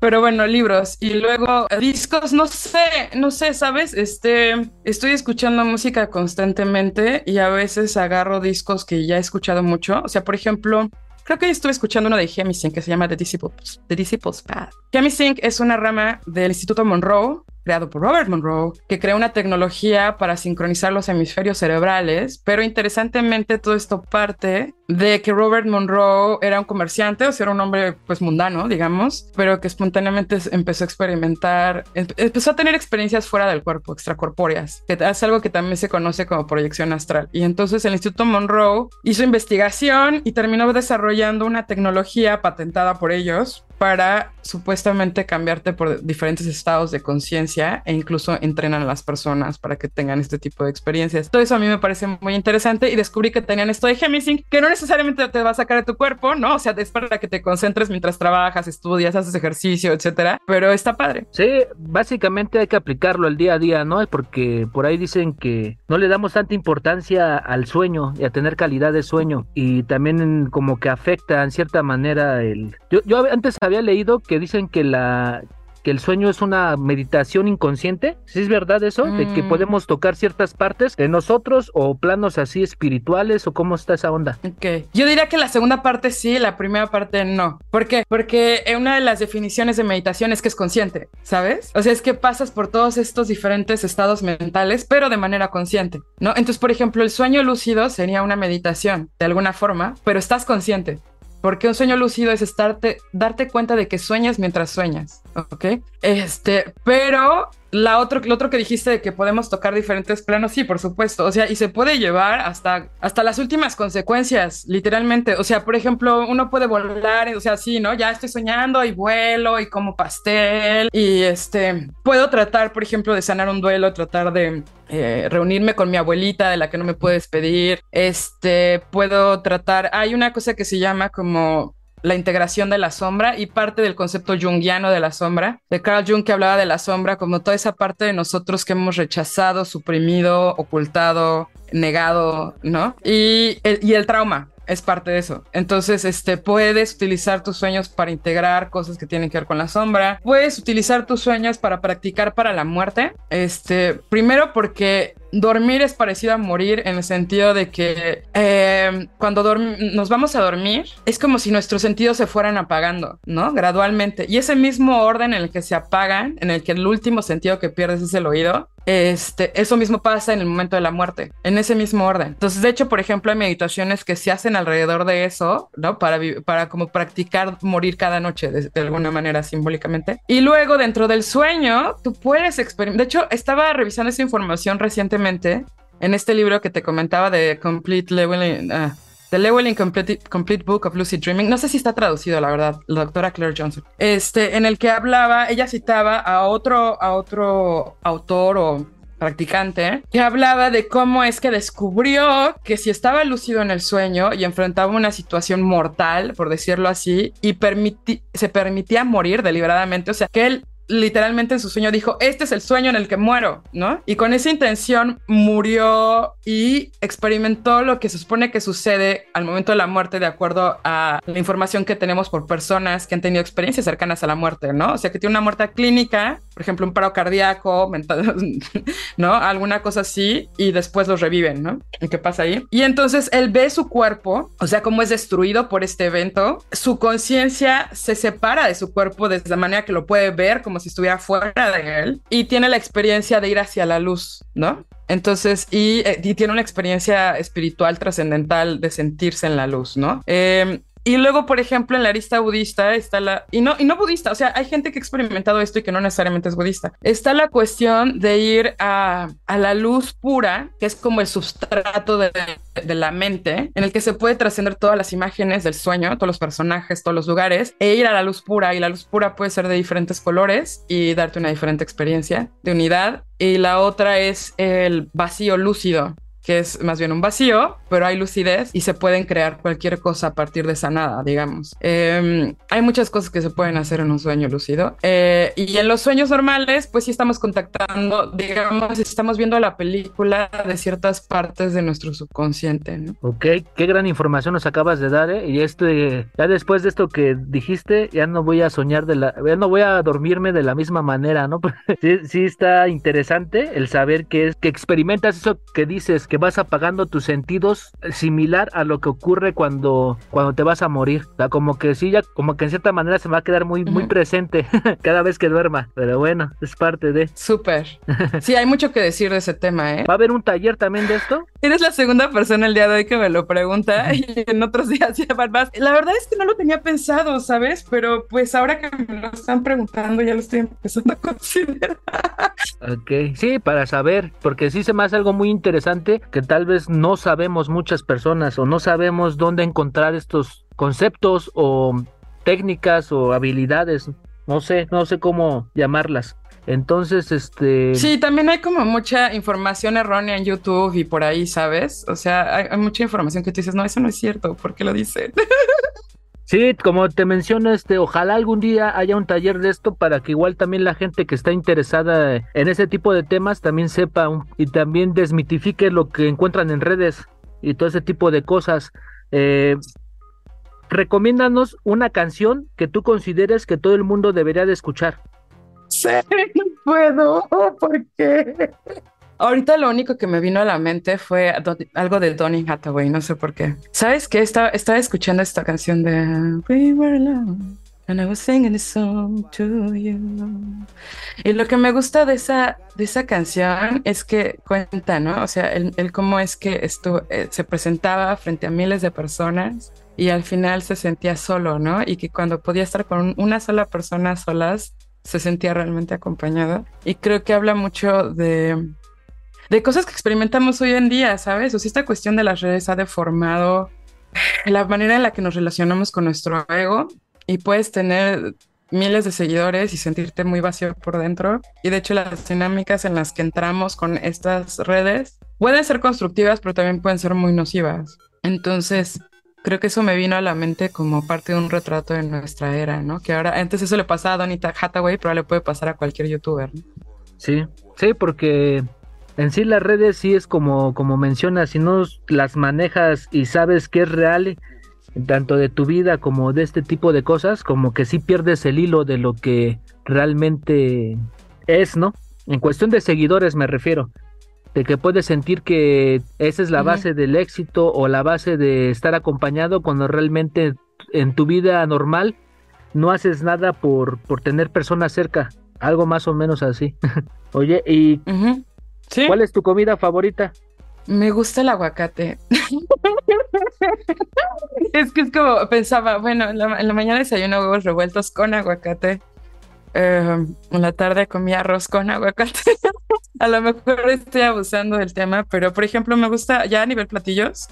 Pero bueno, libros y luego discos, no sé, ¿sabes? Estoy escuchando música constantemente y a veces agarro discos que ya he escuchado mucho. O sea, por ejemplo, creo que estuve escuchando uno de Hemi-Sync que se llama The Disciples Path. Hemi-Sync es una rama del Instituto Monroe, creado por Robert Monroe, que creó una tecnología para sincronizar los hemisferios cerebrales, pero interesantemente todo esto parte de que Robert Monroe era un comerciante, o sea, era un hombre pues mundano, digamos, pero que espontáneamente empezó a experimentar, empezó a tener experiencias fuera del cuerpo, extracorpóreas, que es algo que también se conoce como proyección astral. Y entonces el Instituto Monroe hizo investigación y terminó desarrollando una tecnología patentada por ellos para supuestamente cambiarte por diferentes estados de conciencia e incluso entrenan a las personas para que tengan este tipo de experiencias. Todo eso a mí me parece muy interesante y descubrí que tenían esto de Hemi-Sync, que no necesariamente te va a sacar de tu cuerpo, ¿no? O sea, es para que te concentres mientras trabajas, estudias, haces ejercicio, etcétera, pero está padre. Sí, básicamente hay que aplicarlo al día a día, ¿no? Porque por ahí dicen que no le damos tanta importancia al sueño y a tener calidad de sueño y también como que afecta en cierta manera el... Yo antes había leído que dicen que la que el sueño es una meditación inconsciente. ¿Sí es verdad eso? De que podemos tocar ciertas partes de nosotros o planos así espirituales, o cómo está esa onda. Ok, yo diría que la segunda parte sí, la primera parte no. ¿Por qué? Porque una de las definiciones de meditación es que es consciente, ¿sabes? O sea, es que pasas por todos estos diferentes estados mentales, pero de manera consciente, ¿no? Entonces, por ejemplo, el sueño lúcido sería una meditación de alguna forma, pero estás consciente. Porque un sueño lúcido es darte cuenta de que sueñas mientras sueñas, ¿ok? Pero lo otro que dijiste de que podemos tocar diferentes planos, sí, por supuesto, o sea, y se puede llevar hasta las últimas consecuencias, literalmente, o sea, por ejemplo, uno puede volar, o sea, sí, ¿no? Ya estoy soñando y vuelo y como pastel y puedo tratar, por ejemplo, de sanar un duelo, tratar de reunirme con mi abuelita de la que no me puedo despedir, puedo tratar, hay una cosa que se llama como la integración de la sombra y parte del concepto junguiano de la sombra, de Carl Jung, que hablaba de la sombra como toda esa parte de nosotros que hemos rechazado, suprimido, ocultado, negado, ¿no? Y el trauma es parte de eso. Entonces, puedes utilizar tus sueños para integrar cosas que tienen que ver con la sombra. Puedes utilizar tus sueños para practicar para la muerte. Primero porque dormir es parecido a morir en el sentido de que cuando nos vamos a dormir es como si nuestros sentidos se fueran apagando, ¿no? Gradualmente. Y ese mismo orden en el que se apagan, en el que el último sentido que pierdes es el oído, eso mismo pasa en el momento de la muerte, en ese mismo orden. Entonces, de hecho, por ejemplo, hay meditaciones que se hacen alrededor de eso, ¿no? Para como practicar morir cada noche de alguna manera simbólicamente. Y luego dentro del sueño, tú puedes experimentar. De hecho, estaba revisando esa información recientemente en este libro que te comentaba de The Leveling Complete Book of Lucid Dreaming. No sé si está traducido, la verdad, la doctora Claire Johnson. En el que hablaba, ella citaba a otro autor o practicante que hablaba de cómo es que descubrió que si estaba lúcido en el sueño y enfrentaba una situación mortal, por decirlo así, y se permitía morir deliberadamente, o sea, que él literalmente en su sueño dijo, este es el sueño en el que muero, ¿no? Y con esa intención murió y experimentó lo que se supone que sucede al momento de la muerte de acuerdo a la información que tenemos por personas que han tenido experiencias cercanas a la muerte, ¿no? O sea, que tiene una muerte clínica, por ejemplo, un paro cardíaco, mental, ¿no? Alguna cosa así, y después los reviven, ¿no? ¿Y qué pasa ahí? Y entonces él ve su cuerpo, o sea, cómo es destruido por este evento, su conciencia se separa de su cuerpo de la manera que lo puede ver, como si estuviera fuera de él, y tiene la experiencia de ir hacia la luz, ¿no? Entonces, y tiene una experiencia espiritual trascendental de sentirse en la luz, ¿no? Y luego, por ejemplo, en la arista budista está y no budista, o sea, hay gente que ha experimentado esto y que no necesariamente es budista. Está la cuestión de ir a la luz pura, que es como el substrato de la mente, en el que se puede trascender todas las imágenes del sueño, todos los personajes, todos los lugares, e ir a la luz pura. Y la luz pura puede ser de diferentes colores y darte una diferente experiencia de unidad. Y la otra es el vacío lúcido, que es más bien un vacío, pero hay lucidez y se pueden crear cualquier cosa a partir de esa nada, digamos. Hay muchas cosas que se pueden hacer en un sueño lúcido. Y en los sueños normales, pues sí estamos contactando, digamos, estamos viendo la película de ciertas partes de nuestro subconsciente, ¿no? Ok, qué gran información nos acabas de dar, ¿eh? Y ya después de esto que dijiste, ya no voy a soñar ya no voy a dormirme de la misma manera, ¿no? Sí, sí está interesante el saber que experimentas eso que dices, que vas apagando tus sentidos, similar a lo que ocurre cuando te vas a morir. O sea, como que sí, ya como que en cierta manera se me va a quedar muy, muy presente cada vez que duerma. Pero bueno, es parte de... Súper. Sí, hay mucho que decir de ese tema, ¿eh? ¿Va a haber un taller también de esto? Eres la segunda persona el día de hoy que me lo pregunta y en otros días ya van más. La verdad es que no lo tenía pensado, ¿sabes? Pero pues ahora que me lo están preguntando ya lo estoy empezando a considerar. Ok, sí, para saber, porque sí se me hace algo muy interesante que tal vez no sabemos muchas personas o no sabemos dónde encontrar estos conceptos o técnicas o habilidades, no sé cómo llamarlas. Entonces, sí, también hay como mucha información errónea en YouTube y por ahí, ¿sabes? O sea, hay mucha información que tú dices, no, eso no es cierto, ¿por qué lo dicen? Sí, como te menciono, ojalá algún día haya un taller de esto para que igual también la gente que está interesada en ese tipo de temas también sepa y también desmitifique lo que encuentran en redes y todo ese tipo de cosas. Recomiéndanos una canción que tú consideres que todo el mundo debería de escuchar. sé, no puedo, porque ahorita lo único que me vino a la mente fue algo de Donny Hathaway, no sé por qué. ¿Sabes qué? Estaba escuchando esta canción de We Were Alone and I Was Singing a Song to You. Y lo que me gusta de esa canción es que cuenta, ¿no? O sea, el cómo es que se presentaba frente a miles de personas y al final se sentía solo, ¿no? Y que cuando podía estar con una sola persona solas, se sentía realmente acompañado. Y creo que habla mucho de cosas que experimentamos hoy en día, ¿sabes? O sea, esta cuestión de las redes ha deformado la manera en la que nos relacionamos con nuestro ego. Y puedes tener miles de seguidores y sentirte muy vacío por dentro. Y de hecho las dinámicas en las que entramos con estas redes pueden ser constructivas, pero también pueden ser muy nocivas. Entonces creo que eso me vino a la mente como parte de un retrato de nuestra era, ¿no? Que ahora, antes eso le pasaba a Donny Hathaway, pero ahora le puede pasar a cualquier youtuber, ¿no? Sí, sí, porque en sí las redes sí es como mencionas, si no las manejas y sabes que es real, tanto de tu vida como de este tipo de cosas, como que sí pierdes el hilo de lo que realmente es, ¿no? En cuestión de seguidores me refiero, de que puedes sentir que esa es la base del éxito o la base de estar acompañado, cuando realmente en tu vida normal no haces nada por tener personas cerca, algo más o menos así. Oye, ¿y ¿sí? ¿Cuál es tu comida favorita? Me gusta el aguacate. Es que es como pensaba, bueno, en la mañana desayuno huevos revueltos con aguacate. En la tarde comía arroz con aguacate. A lo mejor estoy abusando del tema, pero por ejemplo me gusta, ya a nivel platillos,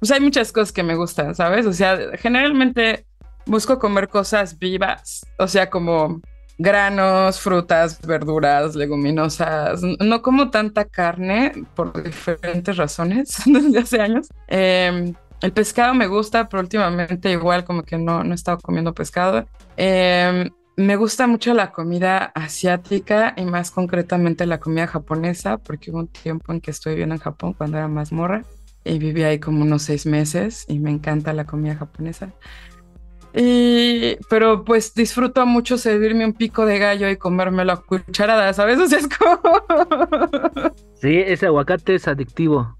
pues hay muchas cosas que me gustan, ¿sabes? O sea, generalmente busco comer cosas vivas, o sea, como granos, frutas, verduras, leguminosas. No como tanta carne por diferentes razones desde hace años. El pescado me gusta, pero últimamente igual como que no he estado comiendo pescado. Me gusta mucho la comida asiática y más concretamente la comida japonesa, porque hubo un tiempo en que estuve viviendo en Japón cuando era más morra y viví ahí como unos 6 meses y me encanta la comida japonesa. Pero pues disfruto mucho servirme un pico de gallo y comérmelo a cucharadas, ¿sabes? O sea, es como... Sí, ese aguacate es adictivo,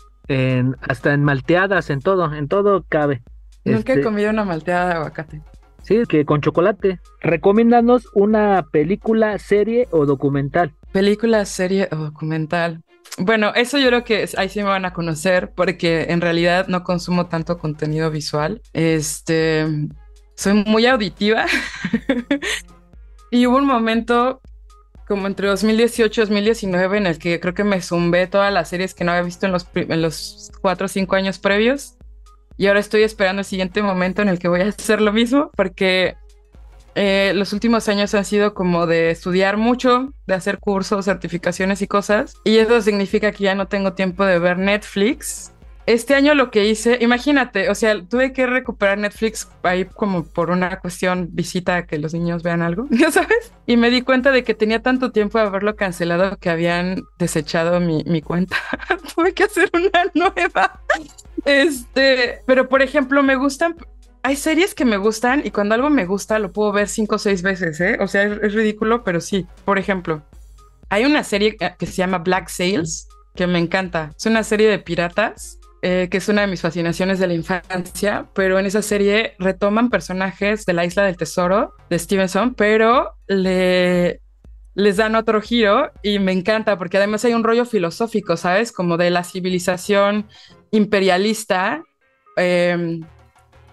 hasta en malteadas, en todo cabe. Nunca he comido una malteada de aguacate. Sí, que con chocolate. Recomiéndanos una película, serie o documental. Película, serie o documental. Bueno, eso yo creo que ahí sí me van a conocer, porque en realidad no consumo tanto contenido visual. Soy muy auditiva. Y hubo un momento como entre 2018 y 2019 en el que creo que me zumbé todas las series que no había visto en los 4 o 5 años previos, y ahora estoy esperando el siguiente momento en el que voy a hacer lo mismo, porque los últimos años han sido como de estudiar mucho, de hacer cursos, certificaciones y cosas, y eso significa que ya no tengo tiempo de ver Netflix. Este año lo que hice, imagínate, o sea, tuve que recuperar Netflix ahí como por una cuestión visita a que los niños vean algo, ya sabes, y me di cuenta de que tenía tanto tiempo de haberlo cancelado que habían desechado mi cuenta. Tuve que hacer una nueva. Pero por ejemplo, me gustan, hay series que me gustan y cuando algo me gusta lo puedo ver 5 o 6 veces, ¿eh? O sea, es ridículo, pero sí. Por ejemplo, hay una serie que se llama Black Sails, que me encanta, es una serie de piratas. Que es una de mis fascinaciones de la infancia, pero en esa serie retoman personajes de La Isla del Tesoro de Stevenson, pero les dan otro giro y me encanta porque además hay un rollo filosófico, ¿sabes? Como de la civilización imperialista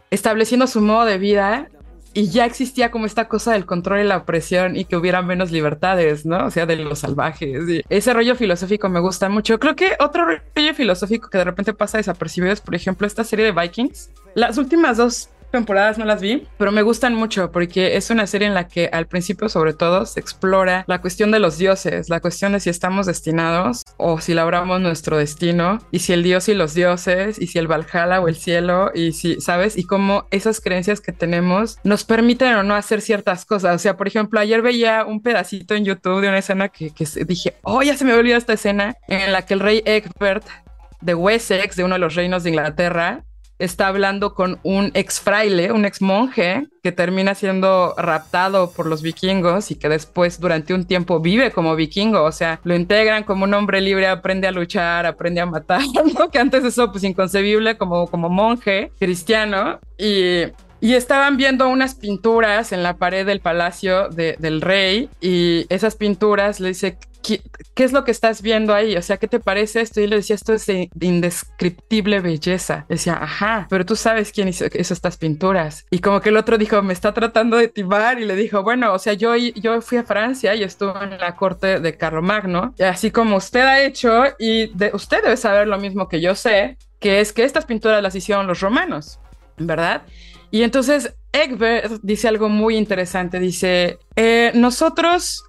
estableciendo su modo de vida, y ya existía como esta cosa del control y la opresión y que hubiera menos libertades, ¿no? O sea, de los salvajes. Y ese rollo filosófico me gusta mucho. Creo que otro rollo filosófico que de repente pasa desapercibido es, por ejemplo, esta serie de Vikings. Las últimas 2 temporadas no las vi, pero me gustan mucho porque es una serie en la que al principio, sobre todo, se explora la cuestión de los dioses, la cuestión de si estamos destinados o si labramos nuestro destino, y si el dios y los dioses, y si el Valhalla o el cielo, y si, ¿sabes? Y cómo esas creencias que tenemos nos permiten o no hacer ciertas cosas. O sea, por ejemplo, ayer veía un pedacito en YouTube de una escena que dije, oh, ya se me había olvidado esta escena, en la que el rey Egbert de Wessex, de uno de los reinos de Inglaterra, está hablando con un ex fraile, un ex monje, que termina siendo raptado por los vikingos y que después durante un tiempo vive como vikingo, o sea, lo integran como un hombre libre, aprende a luchar, aprende a matar, ¿no? Que antes eso pues inconcebible como monje cristiano, y estaban viendo unas pinturas en la pared del palacio del rey, y esas pinturas le dice... ¿Qué es lo que estás viendo ahí? O sea, ¿qué te parece esto? Y le decía, esto es de indescriptible belleza. Le decía, ajá, pero tú sabes quién hizo estas pinturas. Y como que el otro dijo, me está tratando de timar. Y le dijo, bueno, o sea, yo fui a Francia y estuve en la corte de Carlomagno, así como usted ha hecho, y usted debe saber lo mismo que yo sé, que es que estas pinturas las hicieron los romanos, ¿verdad? Y entonces Egbert dice algo muy interesante. Dice, nosotros...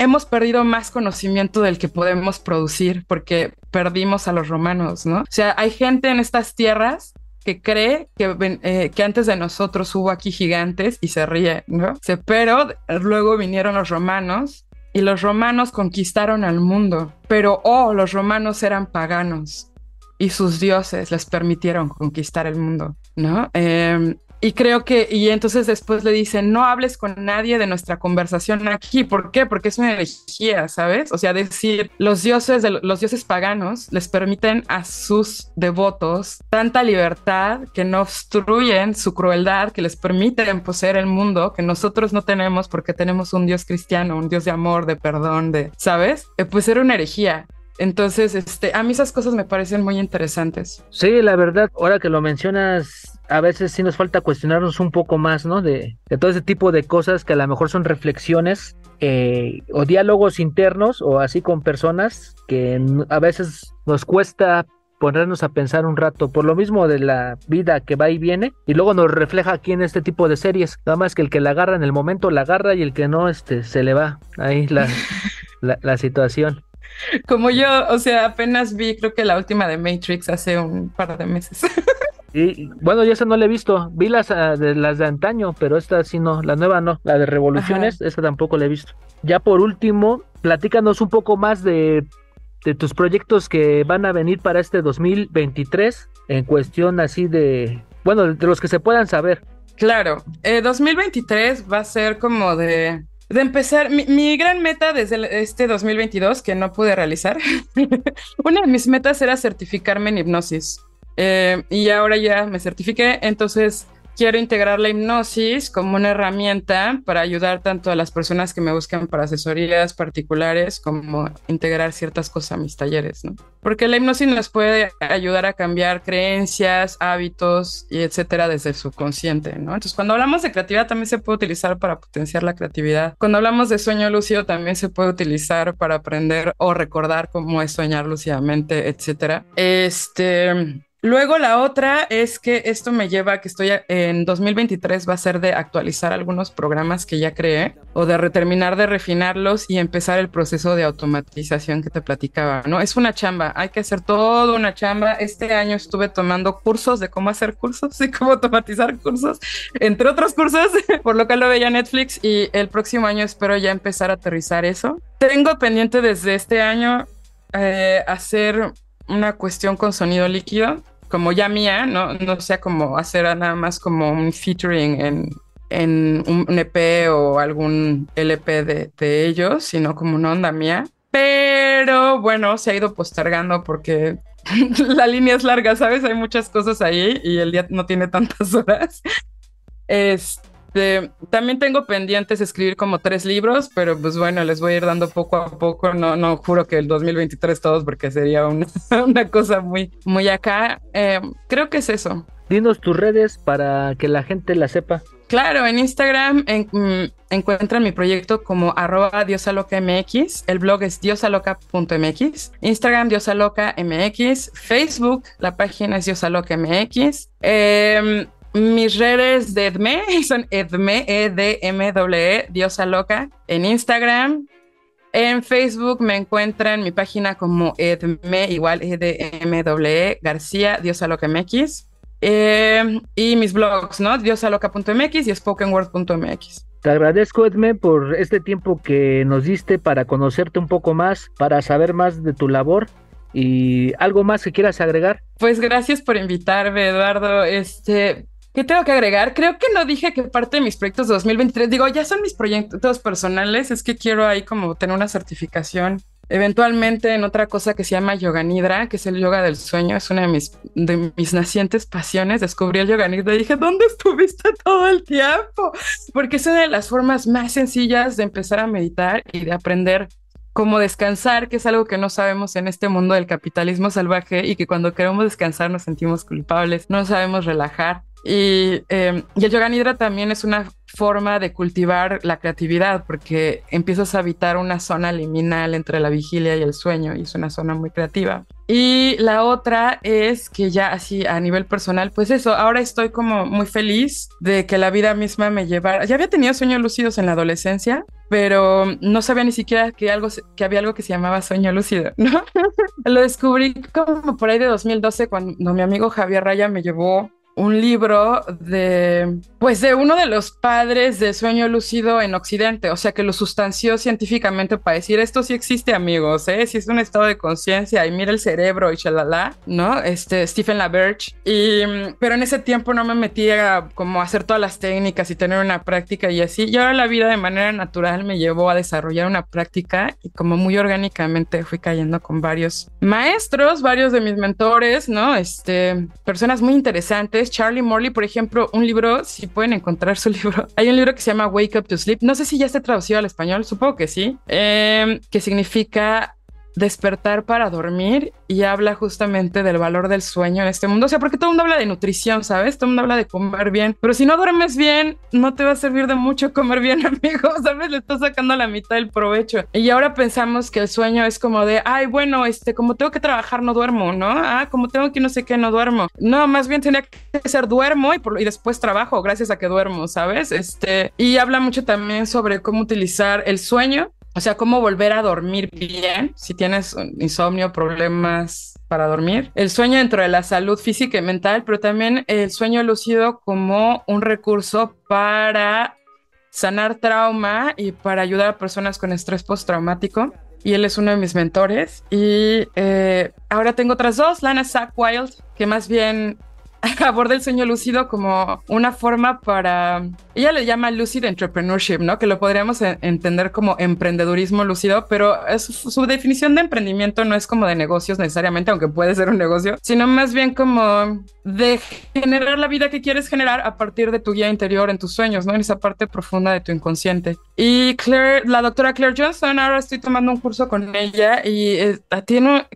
hemos perdido más conocimiento del que podemos producir porque perdimos a los romanos, ¿no? O sea, hay gente en estas tierras que cree que antes de nosotros hubo aquí gigantes y se ríe, ¿no? Pero luego vinieron los romanos y los romanos conquistaron al mundo, pero los romanos eran paganos y sus dioses les permitieron conquistar el mundo, ¿no? Y entonces después le dicen, no hables con nadie de nuestra conversación aquí. ¿Por qué? Porque es una herejía, ¿sabes? O sea, decir, los dioses paganos les permiten a sus devotos tanta libertad que no obstruyen su crueldad, que les permiten poseer el mundo, que nosotros no tenemos porque tenemos un dios cristiano, un dios de amor, de perdón, ¿sabes? Pues era una herejía. Entonces, a mí esas cosas me parecen muy interesantes. Sí, la verdad, ahora que lo mencionas... a veces sí nos falta cuestionarnos un poco más, ¿no? De todo ese tipo de cosas que a lo mejor son reflexiones o diálogos internos o así con personas que a veces nos cuesta ponernos a pensar un rato por lo mismo de la vida que va y viene, y luego nos refleja aquí en este tipo de series, nada más que el que la agarra en el momento la agarra y el que no, se le va ahí la situación. Como yo, o sea, apenas vi creo que la última de Matrix hace un par de meses. Y bueno, yo esa no la he visto, vi las de antaño, pero esta sí no, la nueva no, la de Revoluciones, ajá, esa tampoco la he visto. Ya por último, platícanos un poco más de tus proyectos que van a venir para este 2023, en cuestión así de los que se puedan saber. Claro, 2023 va a ser como de empezar, mi gran meta desde este 2022, que no pude realizar, una de mis metas era certificarme en hipnosis. Y ahora ya me certifiqué, entonces quiero integrar la hipnosis como una herramienta para ayudar tanto a las personas que me buscan para asesorías particulares como integrar ciertas cosas a mis talleres, ¿no? Porque la hipnosis nos puede ayudar a cambiar creencias, hábitos y etcétera desde el subconsciente, ¿no? Entonces, cuando hablamos de creatividad también se puede utilizar para potenciar la creatividad. Cuando hablamos de sueño lúcido también se puede utilizar para aprender o recordar cómo es soñar lúcidamente, etcétera. Luego la otra es que esto me lleva a que en 2023 va a ser de actualizar algunos programas que ya creé o de terminar de refinarlos y empezar el proceso de automatización que te platicaba, ¿no? Es una chamba, hay que hacer toda una chamba. Este año estuve tomando cursos de cómo hacer cursos y cómo automatizar cursos, entre otros cursos, por lo que lo veía Netflix, y el próximo año espero ya empezar a aterrizar eso. Tengo pendiente desde este año hacer una cuestión con sonido líquido, como ya mía, no sea como hacer nada más como un featuring en un EP o algún LP de ellos, sino como una onda mía. Pero bueno, se ha ido postergando porque la línea es larga, ¿sabes? Hay muchas cosas ahí y el día no tiene tantas horas. También tengo pendientes escribir como 3 libros, pero pues bueno, les voy a ir dando poco a poco, no juro que el 2023 todos, porque sería una cosa muy, muy acá. Creo que es eso. Dinos tus redes para que la gente la sepa. Claro, en Instagram encuentran mi proyecto como @diosaloca MX, el blog es diosaloca.mx, Instagram Diosaloca MX, Facebook, la página es Diosaloca MX. Mis redes de Edmeé son Edmeé, EDMEE, Diosa Loca, en Instagram. En Facebook me encuentran mi página como Edmeé, igual EDMEE, García, Diosa Loca MX. Y mis blogs, ¿no? diosaloca.mx y spokenword.mx. Te agradezco, Edmeé, por este tiempo que nos diste para conocerte un poco más, para saber más de tu labor. ¿Y algo más que quieras agregar? Pues gracias por invitarme, Eduardo. ¿Qué tengo que agregar? Creo que no dije que parte de mis proyectos 2023, digo, ya son mis proyectos personales, es que quiero ahí como tener una certificación eventualmente en otra cosa que se llama Yoga Nidra, que es el yoga del sueño, es una de mis nacientes pasiones. Descubrí el Yoga Nidra y dije, ¿dónde estuviste todo el tiempo? Porque es una de las formas más sencillas de empezar a meditar y de aprender cómo descansar, que es algo que no sabemos en este mundo del capitalismo salvaje y que cuando queremos descansar nos sentimos culpables, no sabemos relajar. Y el Yoga Nidra también es una forma de cultivar la creatividad, porque empiezas a habitar una zona liminal entre la vigilia y el sueño, y es una zona muy creativa. Y la otra es que ya así a nivel personal, pues eso, ahora estoy como muy feliz de que la vida misma me llevara. Ya había tenido sueños lúcidos en la adolescencia, pero no sabía ni siquiera que había algo que se llamaba sueño lúcido, ¿no? Lo descubrí como por ahí de 2012, cuando mi amigo Javier Raya me llevó un libro de uno de los padres del sueño lúcido en Occidente, o sea, que lo sustanció científicamente para decir, esto sí existe, amigos, sí es un estado de conciencia, y mira el cerebro y chalala, ¿no? Stephen LaBerge. Pero en ese tiempo no me metí a como hacer todas las técnicas y tener una práctica y así, y ahora la vida de manera natural me llevó a desarrollar una práctica y como muy orgánicamente fui cayendo con varios maestros, varios de mis mentores, ¿no? Personas muy interesantes. Charlie Morley, por ejemplo, un libro, si pueden encontrar su libro, hay un libro que se llama Wake Up to Sleep, no sé si ya está traducido al español, supongo que sí, que significa despertar para dormir, y habla justamente del valor del sueño en este mundo, o sea, porque todo el mundo habla de nutrición, ¿sabes? Todo el mundo habla de comer bien, pero si no duermes bien, no te va a servir de mucho comer bien, amigo, ¿sabes? Le estás sacando la mitad del provecho, y ahora pensamos que el sueño es como de, ay, bueno, como tengo que trabajar, no duermo, ¿no? Ah, como tengo que no sé qué, no duermo, no, más bien tenía que ser duermo y después trabajo, gracias a que duermo, ¿sabes? Y habla mucho también sobre cómo utilizar el sueño. O sea, cómo volver a dormir bien si tienes insomnio, problemas para dormir. El sueño dentro de la salud física y mental, pero también el sueño lúcido como un recurso para sanar trauma y para ayudar a personas con estrés postraumático. Y él es uno de mis mentores. Y ahora tengo otras dos, Lana Sackwild, que más bien aborda el sueño lúcido como una forma para, ella le llama lucid entrepreneurship, ¿no? Que lo podríamos entender como emprendedurismo lúcido, pero su definición de emprendimiento no es como de negocios necesariamente, aunque puede ser un negocio, sino más bien como de generar la vida que quieres generar a partir de tu guía interior en tus sueños, ¿no? En esa parte profunda de tu inconsciente. Y la doctora Claire Johnson, ahora estoy tomando un curso con ella y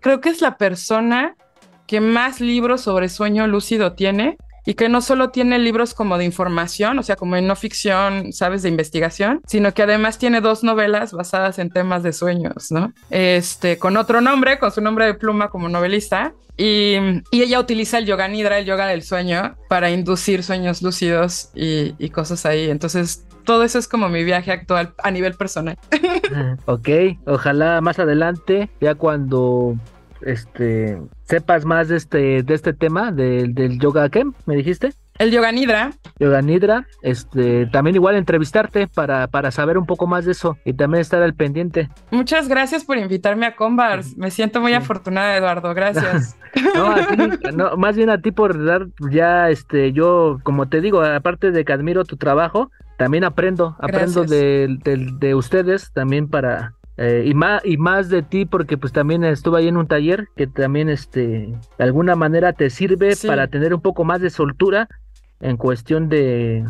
creo que es la persona que más libros sobre sueño lúcido tiene, y que no solo tiene libros como de información, o sea, como de no ficción, ¿sabes? De investigación, sino que además tiene dos novelas basadas en temas de sueños, ¿no? Con otro nombre, con su nombre de pluma como novelista, y ella utiliza el yoga nidra, el yoga del sueño, para inducir sueños lúcidos y cosas ahí. Entonces, todo eso es como mi viaje actual a nivel personal. Ok, ojalá más adelante, ya cuando sepas más de este tema del yoga, ¿qué me dijiste? El Yoga Nidra. Yoga Nidra, también igual entrevistarte para saber un poco más de eso y también estar al pendiente. Muchas gracias por invitarme a Convars, me siento muy afortunada, Eduardo, gracias. No, más bien a ti por dar ya, yo, como te digo, aparte de que admiro tu trabajo, también aprendo de ustedes también para... Y más de ti, porque pues también estuve ahí en un taller que también de alguna manera te sirve para tener un poco más de soltura en cuestión de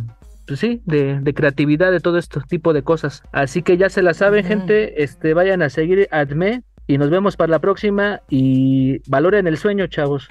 de creatividad, de todo este tipo de cosas. Así que ya se la saben, gente, vayan a seguir a Edmeé y nos vemos para la próxima y valoren el sueño, chavos.